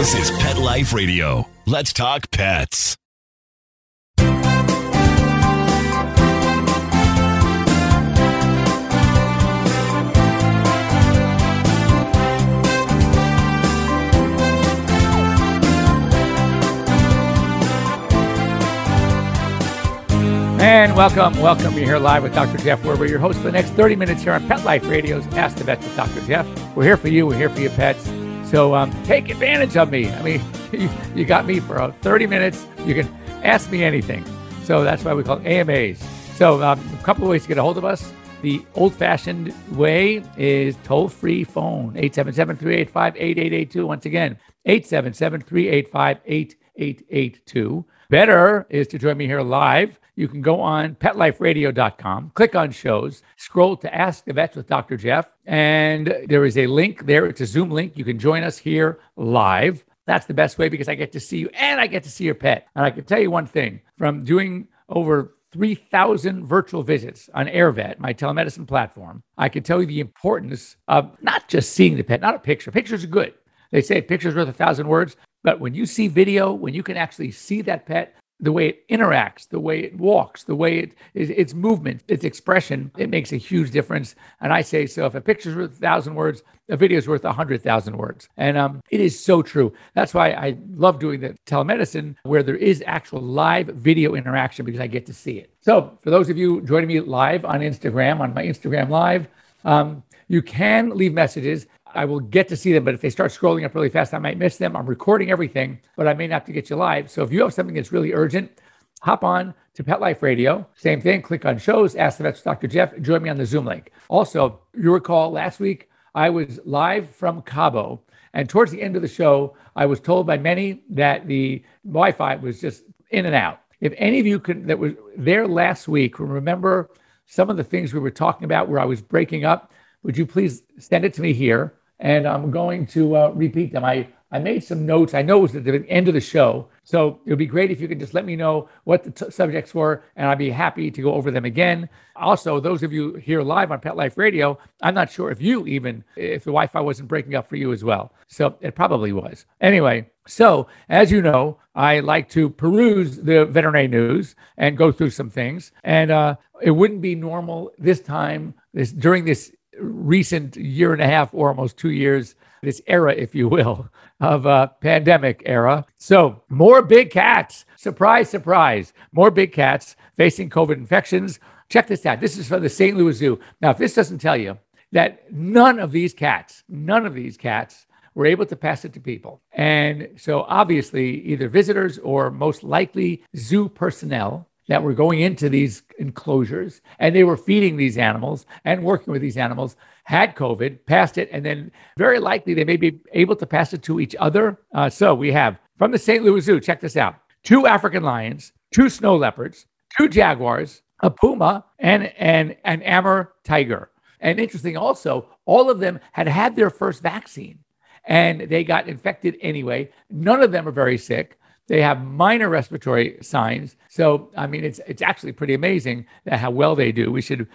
This is Pet Life Radio. Let's talk pets. And welcome. You're here live with Dr. Jeff Werber, your host for the next 30 minutes here on Pet Life Radio's Ask the Vets with Dr. Jeff. We're here for you. We're here for your pets. So take advantage of me. I mean, you got me for 30 minutes. You can ask me anything. So that's why we call it AMAs. So a couple of ways to get a hold of us. The old-fashioned way is toll-free phone, 877-385-8882. Once again, 877-385-8882. Better is to join me here live. You can go on PetLifeRadio.com, click on shows, scroll to Ask the Vets with Dr. Jeff, and there is a link there. It's a Zoom link. You can join us here live. That's the best way because I get to see you and I get to see your pet. And I can tell you one thing, from doing over 3,000 virtual visits on AirVet, my telemedicine platform, I can tell you the importance of not just seeing the pet, not a picture. Pictures are good. They say pictures worth 1,000 words. But when you see video, when you can actually see that pet, the way it interacts, the way it walks, the way it is, its movement, its expression, it makes a huge difference. And I say so, if a picture's worth 1,000 words, a video's worth 100,000 words. And it is so true. That's why I love doing the telemedicine where there is actual live video interaction because I get to see it. So for those of you joining me live on Instagram, on my Instagram Live, you can leave messages. I will get to see them, but if they start scrolling up really fast, I might miss them. I'm recording everything, but I may not have to get you live. So if you have something that's really urgent, hop on to Pet Life Radio. Same thing, click on shows, Ask the Vets with Dr. Jeff, join me on the Zoom link. Also, you recall last week, I was live from Cabo. And towards the end of the show, I was told by many that the Wi-Fi was just in and out. If any of you that was there last week, remember some of the things we were talking about where I was breaking up, would you please send it to me here? And I'm going to repeat them. I made some notes. I know it was at the end of the show. So it would be great if you could just let me know what the subjects were, and I'd be happy to go over them again. Also, those of you here live on Pet Life Radio, I'm not sure if the Wi-Fi wasn't breaking up for you as well. So it probably was. Anyway, so as you know, I like to peruse the veterinary news and go through some things. And it wouldn't be normal this time, during this recent year and a half or almost 2 years, this era, if you will, of pandemic era. So more big cats, surprise, surprise, more big cats facing COVID infections. Check this out. This is from the St. Louis Zoo. Now, if this doesn't tell you that none of these cats were able to pass it to people. And so obviously either visitors or most likely zoo personnel that were going into these enclosures and they were feeding these animals and working with these animals, had COVID, passed it, and then very likely they may be able to pass it to each other. So we have from the St. Louis Zoo, check this out, 2 African lions, 2 snow leopards, 2 jaguars, a puma, and an Amur tiger. And interesting also, all of them had their first vaccine and they got infected anyway. None of them are very sick. They have minor respiratory signs. So, I mean, it's actually pretty amazing how well they do. We should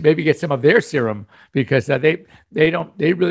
maybe get some of their serum because they really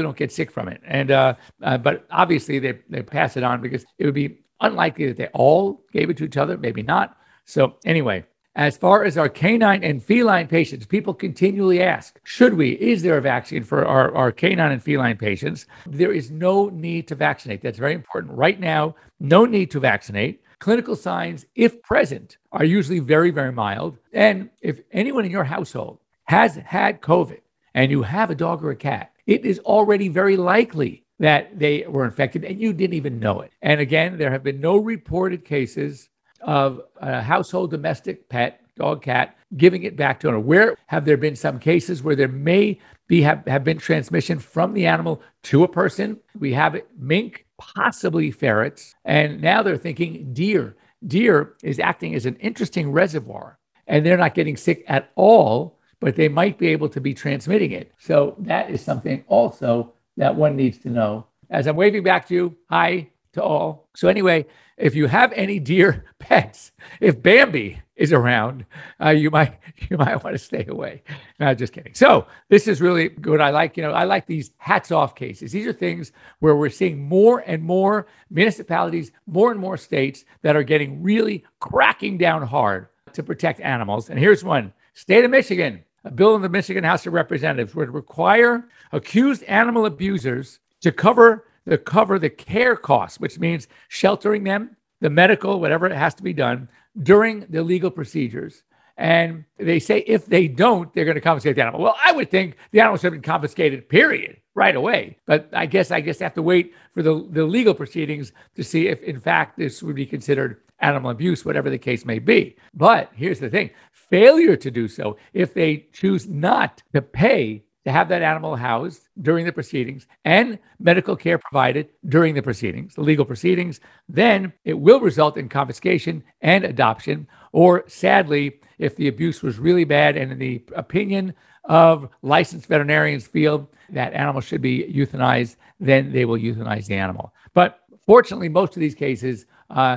don't get sick from it. And but obviously they pass it on because it would be unlikely that they all gave it to each other, maybe not. So anyway, as far as our canine and feline patients, people continually ask, is there a vaccine for our canine and feline patients? There is no need to vaccinate. That's very important. Right now, no need to vaccinate. Clinical signs, if present, are usually very, very mild. And if anyone in your household has had COVID and you have a dog or a cat, it is already very likely that they were infected and you didn't even know it. And again, there have been no reported cases of a household domestic pet, dog, cat, giving it back to owner. Where have there been some cases where there may be have been transmission from the animal to a person? We have mink, possibly ferrets, and now they're thinking deer. Deer is acting as an interesting reservoir, and they're not getting sick at all, but they might be able to be transmitting it. So that is something also that one needs to know. As I'm waving back to you, hi, to all. So anyway, if you have any deer pets, if Bambi is around, you might want to stay away. No, just kidding. So this is really good. I like, I like these hats off cases. These are things where we're seeing more and more municipalities, more and more states that are getting really cracking down hard to protect animals. And here's one. State of Michigan, a bill in the Michigan House of Representatives would require accused animal abusers to cover the care costs, which means sheltering them, the medical, whatever it has to be done during the legal procedures. And they say if they don't, they're going to confiscate the animal. Well, I would think the animals have been confiscated, period, right away. But I guess they have to wait for the legal proceedings to see if, in fact, this would be considered animal abuse, whatever the case may be. But here's the thing. Failure to do so, if they choose not to pay to have that animal housed during the proceedings and medical care provided during the proceedings, the legal proceedings, then it will result in confiscation and adoption. Or sadly, if the abuse was really bad and in the opinion of licensed veterinarians feel that animal should be euthanized, then they will euthanize the animal. But fortunately, most of these cases,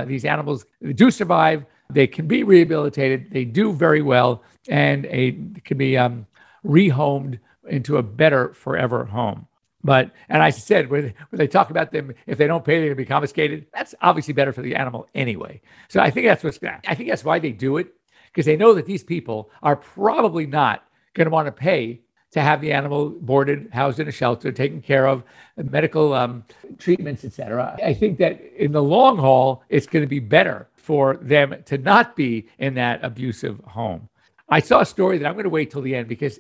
these animals do survive. They can be rehabilitated. They do very well and can be rehomed into a better forever home. But, and I said, when they talk about them, if they don't pay, they're going to be confiscated. That's obviously better for the animal anyway. So I think that's why they do it, because they know that these people are probably not going to want to pay to have the animal boarded, housed in a shelter, taken care of, medical treatments, et cetera. I think that in the long haul, it's going to be better for them to not be in that abusive home. I saw a story that I'm going to wait till the end because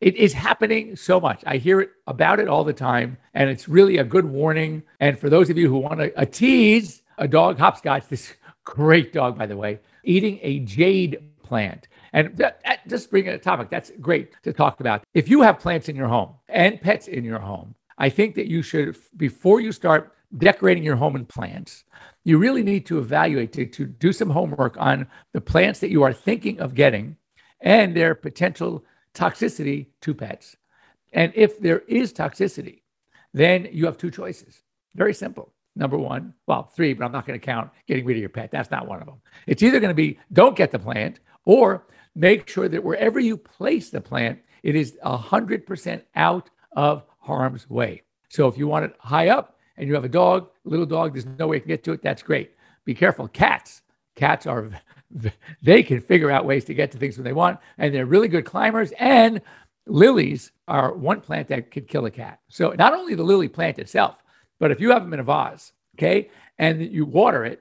it is happening so much. I hear about it all the time, and it's really a good warning. And for those of you who want a tease, a dog, Hopscotch, this great dog, by the way, eating a jade plant. And just bring in a topic that's great to talk about. If you have plants in your home and pets in your home, I think that you should, before you start decorating your home in plants, you really need to evaluate, to do some homework on the plants that you are thinking of getting and their potential toxicity to pets. And if there is toxicity, then you have two choices. Very simple. Number one, well, three, but I'm not going to count getting rid of your pet. That's not one of them. It's either going to be don't get the plant, or make sure that wherever you place the plant, it is 100% out of harm's way. So if you want it high up and you have a dog, little dog, there's no way it can get to it, that's great. Be careful. Cats are, they can figure out ways to get to things when they want, and they're really good climbers. And lilies are one plant that could kill a cat. So not only the lily plant itself, but if you have them in a vase, okay, and you water it,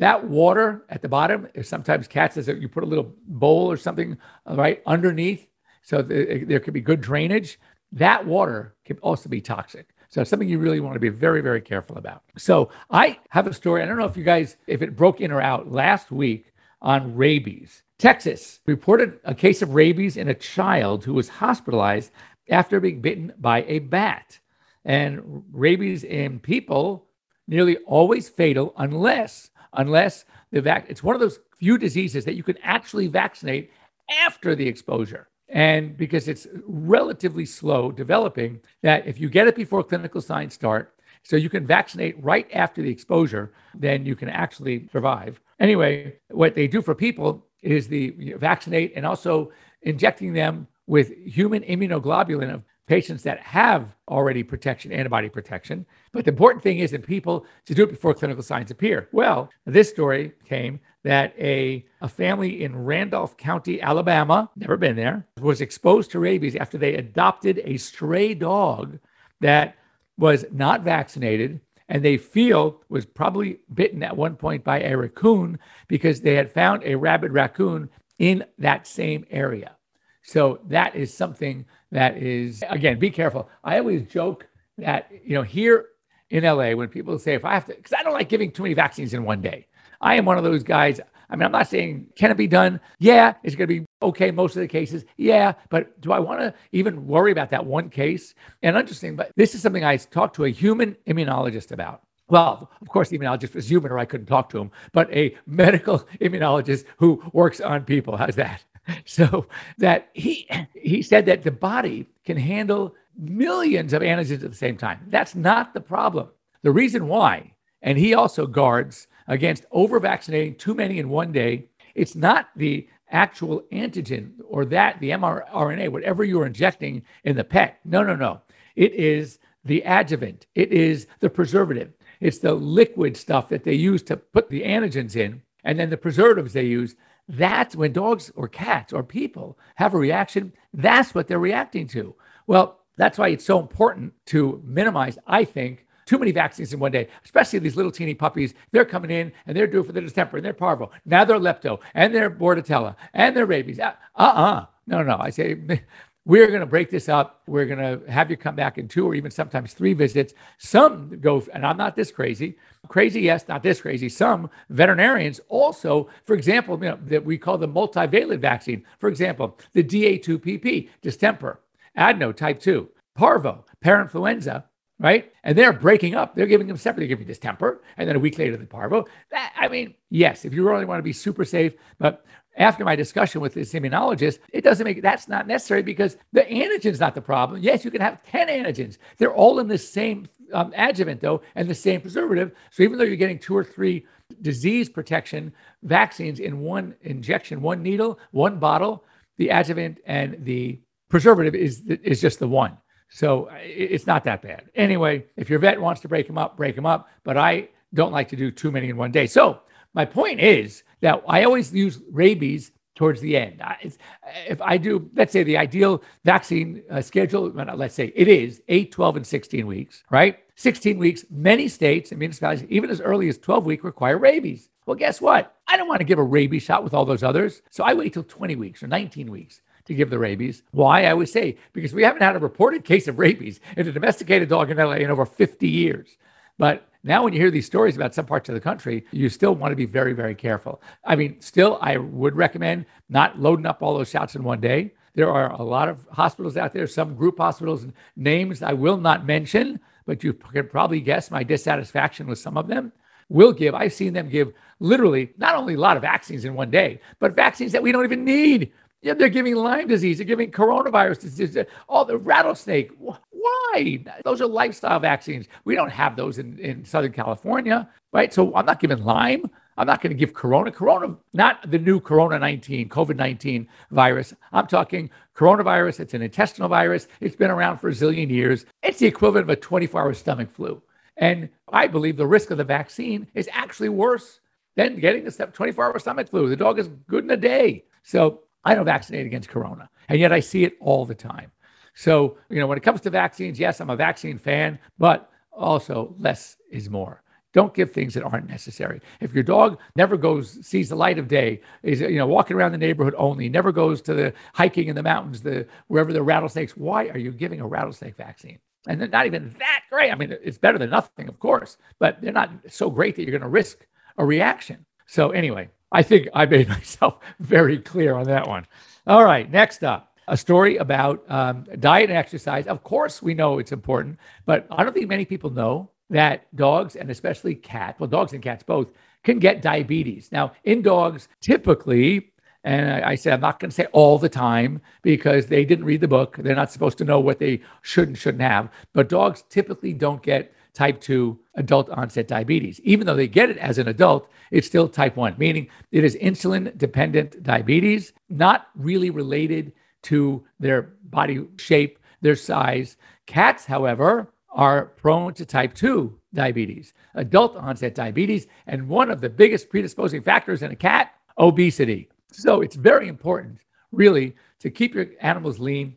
that water at the bottom, sometimes cats, is that you put a little bowl or something right underneath, so there could be good drainage. That water can also be toxic. So it's something you really want to be very, very careful about. So I have a story. I don't know if you guys, if it broke in or out last week on rabies. Texas reported a case of rabies in a child who was hospitalized after being bitten by a bat. And rabies in people nearly always fatal unless the vaccine, it's one of those few diseases that you can actually vaccinate after the exposure. And because it's relatively slow developing, that if you get it before clinical signs start, so you can vaccinate right after the exposure, then you can actually survive. Anyway, what they do for people is vaccinate and also injecting them with human immunoglobulin of patients that have already protection, antibody protection. But the important thing is in people to do it before clinical signs appear. Well, this story came that a family in Randolph County, Alabama, never been there, was exposed to rabies after they adopted a stray dog that was not vaccinated, and they feel was probably bitten at one point by a raccoon because they had found a rabid raccoon in that same area. So that is something that is, again, be careful. I always joke that, here in LA, when people say, if I have to, because I don't like giving too many vaccines in one day. I am one of those guys. I mean, I'm not saying, can it be done? Yeah, it's going to be okay most of the cases. Yeah, but do I want to even worry about that one case? And interesting, but this is something I talked to a human immunologist about. Well, of course, the immunologist was human or I couldn't talk to him, but a medical immunologist who works on people. How's that? So that he said that the body can handle millions of antigens at the same time. That's not the problem. The reason why And he also guards against over-vaccinating too many in one day. It's not the actual antigen or that, the mRNA, whatever you're injecting in the pet. No, no, no. It is the adjuvant. It is the preservative. It's the liquid stuff that they use to put the antigens in, and then the preservatives they use. That's when dogs or cats or people have a reaction. That's what they're reacting to. Well, that's why it's so important to minimize, I think, too many vaccines in one day, especially these little teeny puppies. They're coming in and they're due for their distemper and their parvo. Now they're lepto and their bordetella and their rabies. No. I say, we're going to break this up. We're going to have you come back in 2 or even sometimes 3 visits. Some go, and I'm not this crazy. Yes, not this crazy. Some veterinarians also, for example, that we call the multivalent vaccine. For example, the DA2PP, distemper, adeno type 2, parvo, parainfluenza, right? And they're breaking up. They're giving them separately. They're giving distemper, and then a week later, the parvo. Yes, if you really want to be super safe, but after my discussion with this immunologist, that's not necessary because the antigen's not the problem. Yes, you can have 10 antigens. They're all in the same adjuvant, though, and the same preservative. So even though you're getting 2 or 3 disease protection vaccines in one injection, one needle, one bottle, the adjuvant and the preservative is just the one. So it's not that bad. Anyway, if your vet wants to break them up. But I don't like to do too many in one day. So my point is that I always use rabies towards the end. If I do, let's say the ideal vaccine schedule, let's say it is 8, 12, and 16 weeks, right? 16 weeks, many states and municipalities, even as early as 12-week, require rabies. Well, guess what? I don't want to give a rabies shot with all those others. So I wait till 20 weeks or 19 weeks. To give the rabies. Why? I always say, because we haven't had a reported case of rabies in a domesticated dog in LA in over 50 years. But now when you hear these stories about some parts of the country, you still want to be very, very careful. I would recommend not loading up all those shots in one day. There are a lot of hospitals out there, some group hospitals, names I will not mention, but you can probably guess my dissatisfaction with some of them. I've seen them give literally not only a lot of vaccines in one day, but vaccines that we don't even need. Yeah, they're giving Lyme disease. They're giving coronavirus disease. All the rattlesnake. Why? Those are lifestyle vaccines. We don't have those in Southern California, right? So I'm not giving Lyme. I'm not going to give Corona. Corona, not the new COVID-19 virus. I'm talking coronavirus. It's an intestinal virus. It's been around for a zillion years. It's the equivalent of a 24-hour stomach flu. And I believe the risk of the vaccine is actually worse than getting the 24-hour stomach flu. The dog is good in a day. So I don't vaccinate against Corona, and yet I see it all the time. So, when it comes to vaccines, yes, I'm a vaccine fan, but also less is more. Don't give things that aren't necessary. If your dog never sees the light of day, is walking around the neighborhood only, never goes to the hiking in the mountains, wherever the rattlesnakes, why are you giving a rattlesnake vaccine? And they're not even that great. It's better than nothing, of course, but they're not so great that you're going to risk a reaction. So anyway, I think I made myself very clear on that one. All right, next up, a story about diet and exercise. Of course, we know it's important, but I don't think many people know that dogs and especially dogs and cats both can get diabetes. Now, in dogs, typically, and I said I'm not going to say all the time because they didn't read the book. They're not supposed to know what they should and shouldn't have, but dogs typically don't get type 2 adult onset diabetes. Even though they get it as an adult, it's still type 1, meaning it is insulin dependent diabetes, not really related to their body shape, their size. Cats, however, are prone to type 2 diabetes, adult onset diabetes, and one of the biggest predisposing factors in a cat, obesity. So it's very important, really, to keep your animals lean.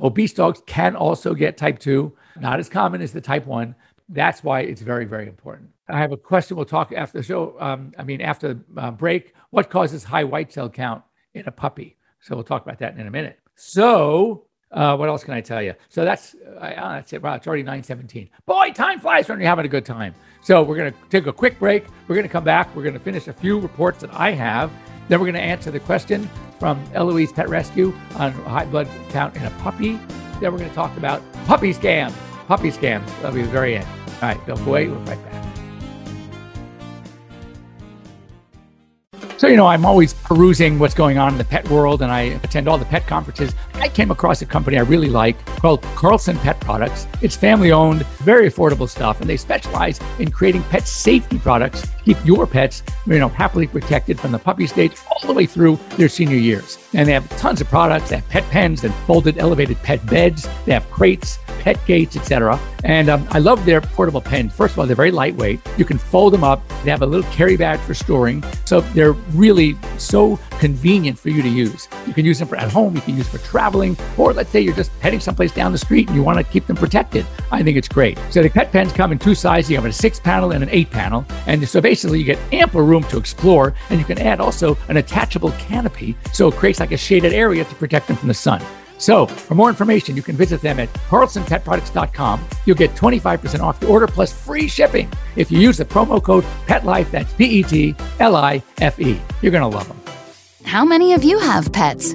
Obese dogs can also get type 2, not as common as the type 1. That's why it's very, very important. I have a question. We'll talk after the show. After the break, what causes high white cell count in a puppy? So we'll talk about that in a minute. So what else can I tell you? So that's it. Wow, it's already 9:17. Boy, time flies when you're having a good time. So we're going to take a quick break. We're going to come back. We're going to finish a few reports that I have. Then we're going to answer the question from Eloise Pet Rescue on high blood count in a puppy. Then we're going to talk about puppy scams. That'll be the very end. All right, don't go away. We'll be right back. So, you know, I'm always perusing what's going on in the pet world, and I attend all the pet conferences. I came across a company I really like called Carlson Pet Products. It's family-owned, very affordable stuff, and they specialize in creating pet safety products to keep your pets, you know, happily protected from the puppy stage all the way through their senior years. And they have tons of products. They have pet pens and folded elevated pet beds. They have crates, pet gates, etc. And I love their portable pens. First of all, they're very lightweight. You can fold them up. They have a little carry bag for storing. So they're really so convenient for you to use. You can use them for at home. You can use them for traveling. Or let's say you're just petting someplace down the street and you want to keep them protected. I think it's great. So the pet pens come in two sizes. You have a 6-panel and an 8-panel. And so basically you get ample room to explore. And you can add also an attachable canopy. So it creates like a shaded area to protect them from the sun. So for more information, you can visit them at carlsonpetproducts.com. You'll get 25% off your order plus free shipping if you use the promo code PETLIFE, that's PETLIFE. You're going to love them. How many of you have pets?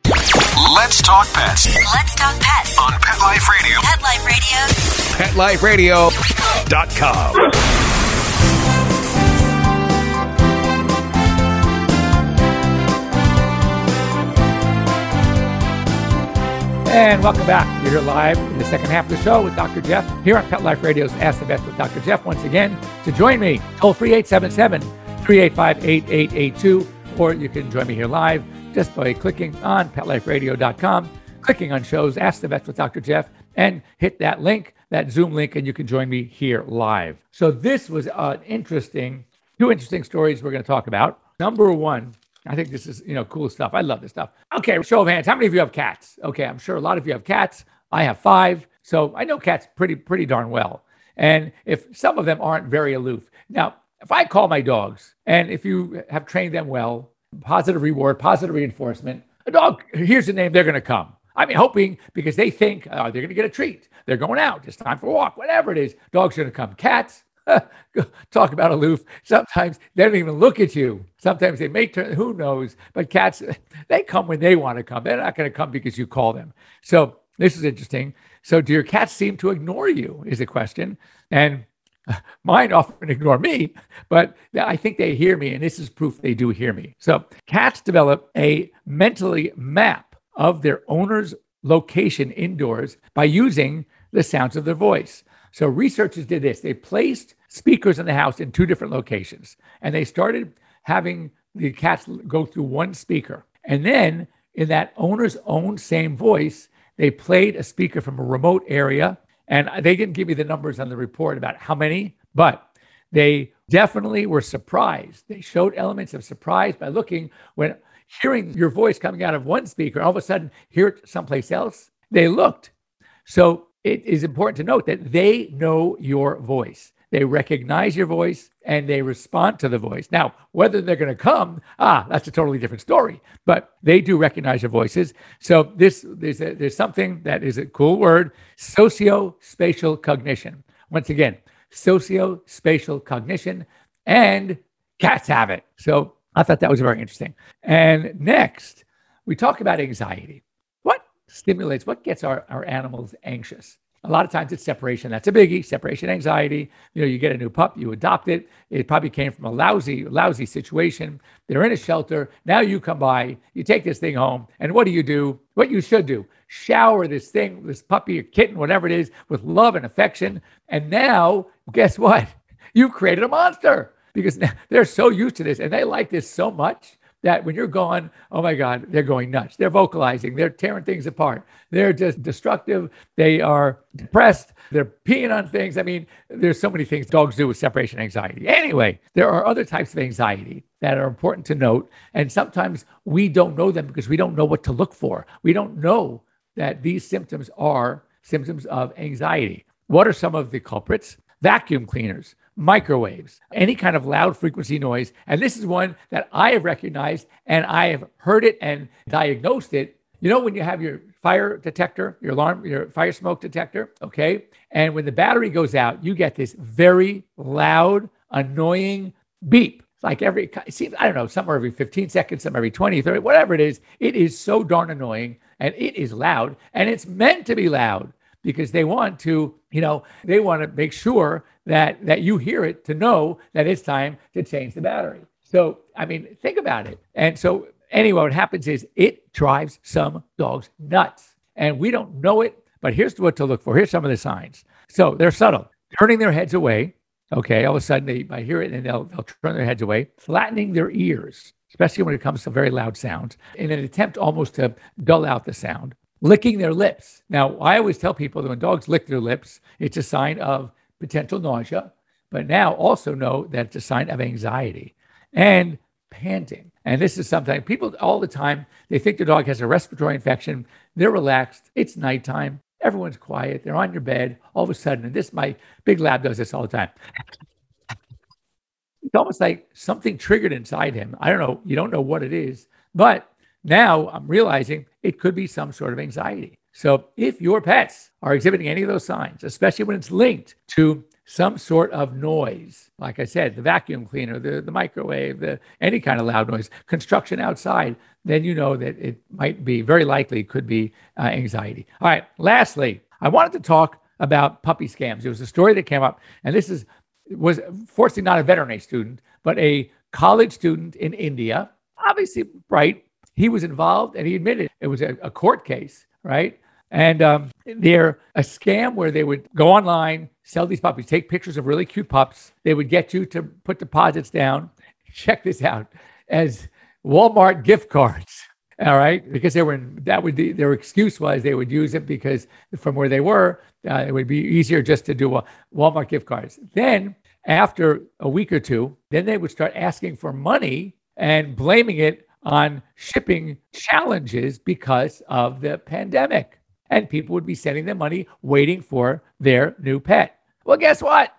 Let's talk pets. Let's talk pets on Pet Life Radio. Pet Life Radio. PetLifeRadio.com. And welcome back. You're here live in the second half of the show with Dr. Jeff here on Pet Life Radio's Ask the Vet with Dr. Jeff. Once again, to join me, toll free 877-385-8882, or you can join me here live just by clicking on PetLifeRadio.com, clicking on shows, Ask the Vet with Dr. Jeff, and hit that link, that Zoom link, and you can join me here live. So this was an two interesting stories we're going to talk about. Number one, I think this is, cool stuff. I love this stuff. Okay, show of hands. How many of you have cats? Okay, I'm sure a lot of you have cats. I have 5. So I know cats pretty darn well. And if some of them aren't very aloof. Now, if I call my dogs, and if you have trained them well, positive reward, positive reinforcement. A dog hears the name, they're going to come. I mean, hoping, because they think they're going to get a treat. They're going out. It's time for a walk. Whatever it is, dogs are going to come. Cats, talk about aloof. Sometimes they don't even look at you. Sometimes they may turn, who knows? But cats, they come when they want to come. They're not going to come because you call them. So this is interesting. So do your cats seem to ignore you is the question. And mine often ignore me, but I think they hear me, and this is proof they do hear me. So cats develop a mentally map of their owner's location indoors by using the sounds of their voice. So researchers did this. They placed speakers in the house in 2 different locations, and they started having the cats go through one speaker. And then in that owner's own same voice, they played a speaker from a remote area. And they didn't give me the numbers on the report about how many, but they definitely were surprised. They showed elements of surprise by hearing your voice coming out of one speaker, all of a sudden hear it someplace else. They looked. So it is important to note that they know your voice. They recognize your voice and they respond to the voice. Now, whether they're going to come, that's a totally different story, but they do recognize your voices. So there's something that is a cool word, socio-spatial cognition. Once again, socio-spatial cognition, and cats have it. So I thought that was very interesting. And next, we talk about anxiety. What gets our animals anxious? A lot of times it's separation. That's a biggie, separation anxiety. You get a new pup, you adopt it. It probably came from a lousy situation. They're in a shelter. Now you come by, you take this thing home. And what do you do? What you should do, shower this puppy or kitten, whatever it is, with love and affection. And now, guess what? You've created a monster, because they're so used to this and they like this so much that when you're gone, oh my God, they're going nuts. They're vocalizing. They're tearing things apart. They're just destructive. They are depressed. They're peeing on things. I mean, there's so many things dogs do with separation anxiety. Anyway, there are other types of anxiety that are important to note. And sometimes we don't know them because we don't know what to look for. We don't know that these symptoms are symptoms of anxiety. What are some of the culprits? Vacuum cleaners, microwaves, any kind of loud frequency noise. And this is one that I have recognized and I have heard it and diagnosed it. You know, when you have your fire detector, your alarm, your fire smoke detector, okay? And when the battery goes out, you get this very loud, annoying beep. It's like it seems, I don't know, some are every 15 seconds, some every 20, 30, whatever it is so darn annoying and it is loud and it's meant to be loud because they want to, you know, they want to make sure that you hear it to know that it's time to change the battery. So, I mean, think about it. And so anyway, what happens is it drives some dogs nuts and we don't know it, but here's what to look for. Here's some of the signs. So they're subtle, turning their heads away. Okay. All of a sudden they might hear it and they'll turn their heads away, flattening their ears, especially when it comes to very loud sounds in an attempt almost to dull out the sound. Licking their lips. Now, I always tell people that when dogs lick their lips, it's a sign of potential nausea, but now also know that it's a sign of anxiety and panting. And this is something people all the time, they think the dog has a respiratory infection. They're relaxed. It's nighttime. Everyone's quiet. They're on your bed. All of a sudden, and my big lab does this all the time. It's almost like something triggered inside him. I don't know. You don't know what it is, but now I'm realizing it could be some sort of anxiety. So if your pets are exhibiting any of those signs, especially when it's linked to some sort of noise, like I said, the vacuum cleaner, the microwave, any kind of loud noise, construction outside, then you know that it might be, very likely could be anxiety. All right. Lastly, I wanted to talk about puppy scams. It was a story that came up, and this was fortunately not a veterinary student, but a college student in India, obviously bright. He was involved and he admitted it was a court case, right? And they're a scam where they would go online, sell these puppies, take pictures of really cute pups. They would get you to put deposits down. Check this out, as Walmart gift cards. All right. Because their excuse was they would use it because from where they were, it would be easier just to do Walmart gift cards. Then after a week or two, then they would start asking for money and blaming it on shipping challenges because of the pandemic. And people would be sending them money waiting for their new pet. Well, guess what?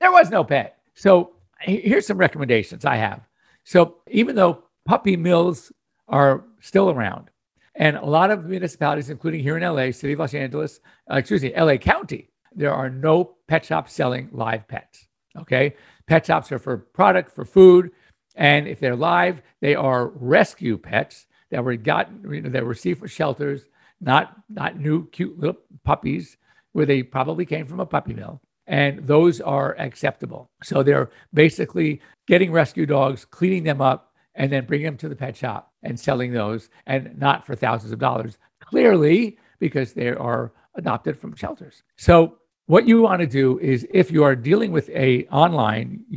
There was no pet. So here's some recommendations I have. So even though puppy mills are still around, and a lot of municipalities, including here in LA, city of Los Angeles, LA County, there are no pet shops selling live pets. Okay. Pet shops are for product, for food. And if they're live, they are rescue pets that were received from shelters, not new cute little puppies where they probably came from a puppy mill. And those are acceptable. So they're basically getting rescue dogs, cleaning them up, and then bringing them to the pet shop and selling those, and not for thousands of dollars, clearly because they are adopted from shelters. So what you want to do is, if you are dealing with you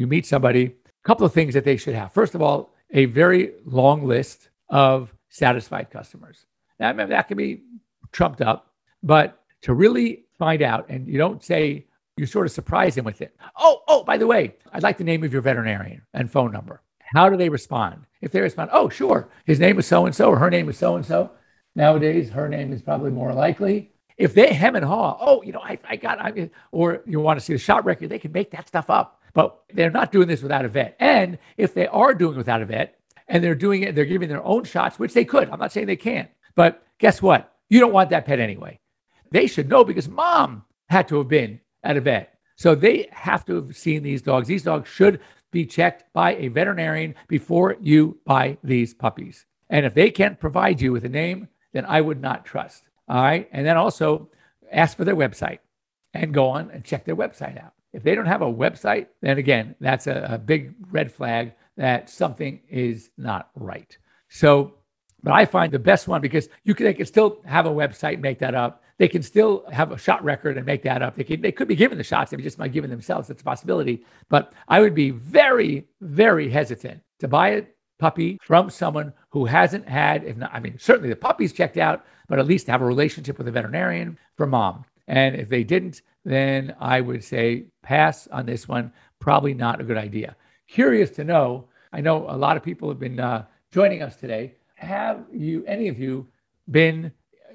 meet somebody, couple of things that they should have. First of all, a very long list of satisfied customers. Now, remember, that can be trumped up, but to really find out, and you don't say, you sort of surprise them with it. Oh, by the way, I'd like the name of your veterinarian and phone number. How do they respond? If they respond, oh, sure, his name is so-and-so or her name is so-and-so. Nowadays, her name is probably more likely. If they hem and haw, oh, you know, or you want to see the shot record, they can make that stuff up. But they're not doing this without a vet. And if they are doing it without a vet and they're doing it, they're giving their own shots, which they could. I'm not saying they can't, but guess what? You don't want that pet anyway. They should know because mom had to have been at a vet. So they have to have seen these dogs. These dogs should be checked by a veterinarian before you buy these puppies. And if they can't provide you with a name, then I would not trust. All right. And then also ask for their website and go on and check their website out. If they don't have a website, then again, that's a big red flag that something is not right. So, but I find the best one, because they can still have a website and make that up. They can still have a shot record and make that up. They could be given the shots. They just might give them themselves. That's a possibility. But I would be very, very hesitant to buy puppy from someone who hasn't had, if not, I mean, certainly the puppy's checked out, but at least have a relationship with a veterinarian for mom. And if they didn't, then I would say pass on this one. Probably not a good idea. Curious to know, I know a lot of people have been joining us today. Have you, any of you, been,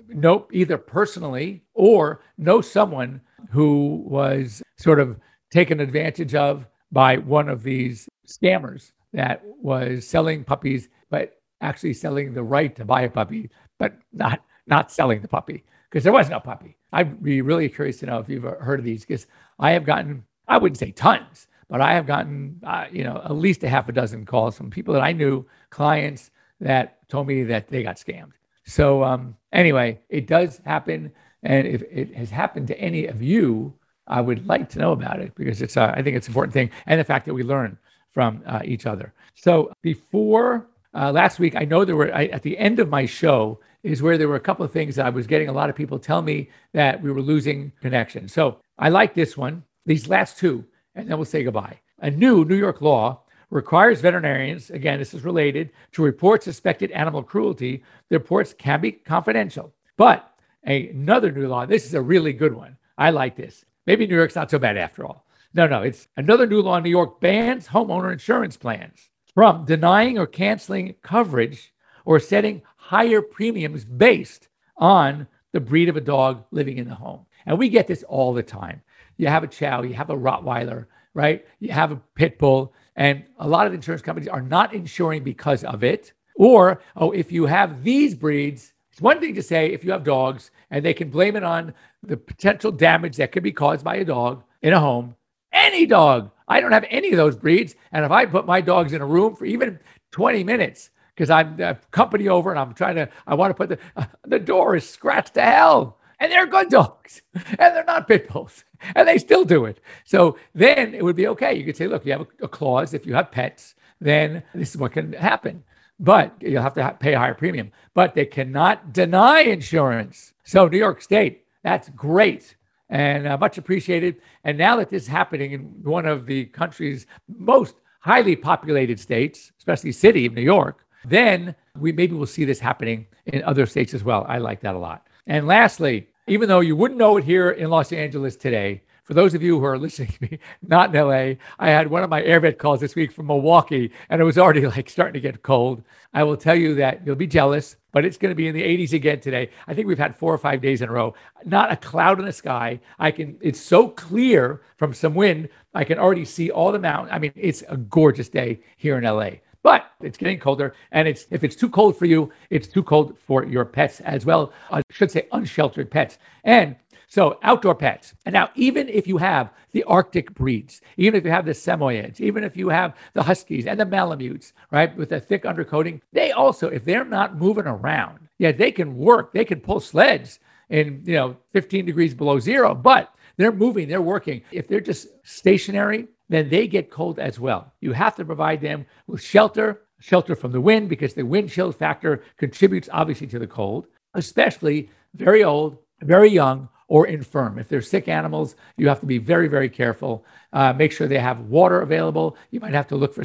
nope, either personally or know someone who was sort of taken advantage of by one of these scammers that was selling puppies, but actually selling the right to buy a puppy, but not selling the puppy because there was no puppy? I'd be really curious to know if you've heard of these, because I have gotten, I wouldn't say tons, but I have gotten, at least a half a dozen calls from people that I knew, clients that told me that they got scammed. So anyway, it does happen. And if it has happened to any of you, I would like to know about it, because it's I think it's an important thing. And the fact that we learn from each other. So before last week, I know there were, at the end of my show is where there were a couple of things that I was getting a lot of people tell me that we were losing connection. So I like this one, these last two, and then we'll say goodbye. A new New York law requires veterinarians, again, this is related, to report suspected animal cruelty. The reports can be confidential. But another new law, this is a really good one. I like this. Maybe New York's not so bad after all. No, it's another new law in New York bans homeowner insurance plans from denying or canceling coverage or setting higher premiums based on the breed of a dog living in the home. And we get this all the time. You have a Chow, you have a Rottweiler, right? You have a Pit Bull. And a lot of insurance companies are not insuring because of it. Or, if you have these breeds, it's one thing to say if you have dogs, and they can blame it on the potential damage that could be caused by a dog in a home. Any dog. I don't have any of those breeds. And if I put my dogs in a room for even 20 minutes, because I'm company over and I want to put the door is scratched to hell. And they're good dogs, and they're not pit bulls, and they still do it. So then it would be okay. You could say, look, you have a clause. If you have pets, then this is what can happen. But you'll have to pay a higher premium. But they cannot deny insurance. So New York State, that's great and much appreciated. And now that this is happening in one of the country's most highly populated states, especially city of New York, then we maybe will see this happening in other states as well. I like that a lot. And lastly, even though you wouldn't know it here in Los Angeles today, for those of you who are listening to me, not in LA, I had one of my AirVet calls this week from Milwaukee, and it was already like starting to get cold. I will tell you that you'll be jealous, but it's going to be in the 80s again today. I think we've had 4 or 5 days in a row, not a cloud in the sky. It's so clear from some wind, I can already see all the mountains. I mean, it's a gorgeous day here in LA. But it's getting colder, and if it's too cold for you, it's too cold for your pets as well. I should say unsheltered pets. And so outdoor pets. And now, even if you have the Arctic breeds, even if you have the Samoyeds, even if you have the Huskies and the Malamutes, right, with a thick undercoating, they also, if they're not moving around, yeah, they can work. They can pull sleds in, 15 degrees below zero, but they're moving, they're working. If they're just stationary, then they get cold as well. You have to provide them with shelter from the wind, because the wind chill factor contributes obviously to the cold, especially very old, very young, or infirm. If they're sick animals, you have to be very, very careful. Make sure they have water available. You might have to look for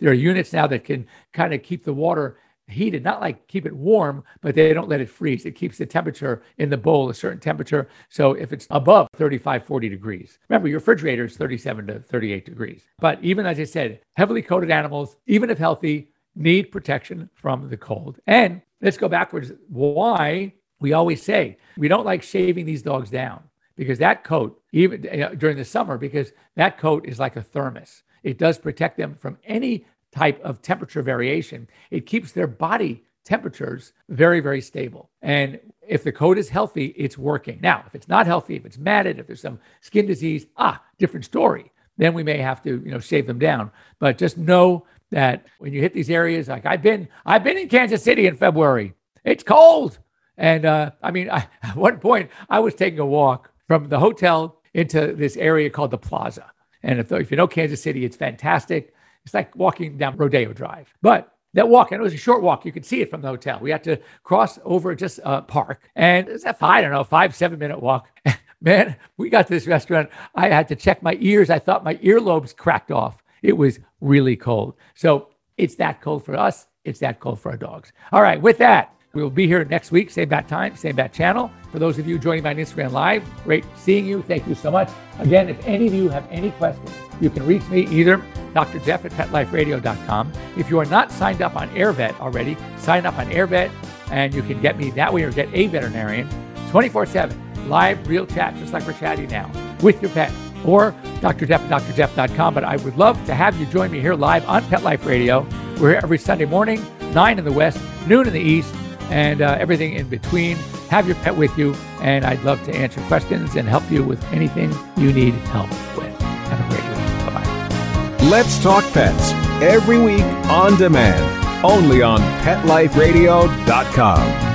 there are units now that can kind of keep the water heated, not like keep it warm, but they don't let it freeze. It keeps the temperature in the bowl a certain temperature. So if it's above 35, 40 degrees, remember your refrigerator is 37 to 38 degrees. But even as I said, heavily coated animals, even if healthy, need protection from the cold. And let's go backwards. Why we always say we don't like shaving these dogs down, because that coat, even during the summer, because that coat is like a thermos. It does protect them from any type of temperature variation. It keeps their body temperatures very, very stable. And if the coat is healthy, it's working. Now, if it's not healthy, if it's matted, if there's some skin disease, different story. Then we may have to, shave them down. But just know that when you hit these areas, like I've been in Kansas City in February. It's cold. And at one point I was taking a walk from the hotel into this area called the Plaza. And if you know Kansas City, it's fantastic. It's like walking down Rodeo Drive. But that walk, and it was a short walk, you could see it from the hotel. We had to cross over just a park. And it's a 5-7 minute walk. Man, we got to this restaurant. I had to check my ears. I thought my earlobes cracked off. It was really cold. So It's that cold for us. It's that cold for our dogs. All right, with that, we will be here next week. Same bat time, same bat channel. For those of you joining me on Instagram Live, great seeing you. Thank you so much. Again, if any of you have any questions, you can reach me either Dr. Jeff at PetLifeRadio.com. If you are not signed up on AirVet already, sign up on AirVet, and you can get me that way or get a veterinarian 24/7, live, real chat, just like we're chatting now, with your pet, or Dr. Jeff at DrJeff.com. But I would love to have you join me here live on Pet Life Radio. We're here every Sunday morning, 9 in the West, noon in the East, and everything in between. Have your pet with you, and I'd love to answer questions and help you with anything you need help with. Have a great week. Bye-bye. Let's Talk Pets, every week on demand, only on PetLifeRadio.com.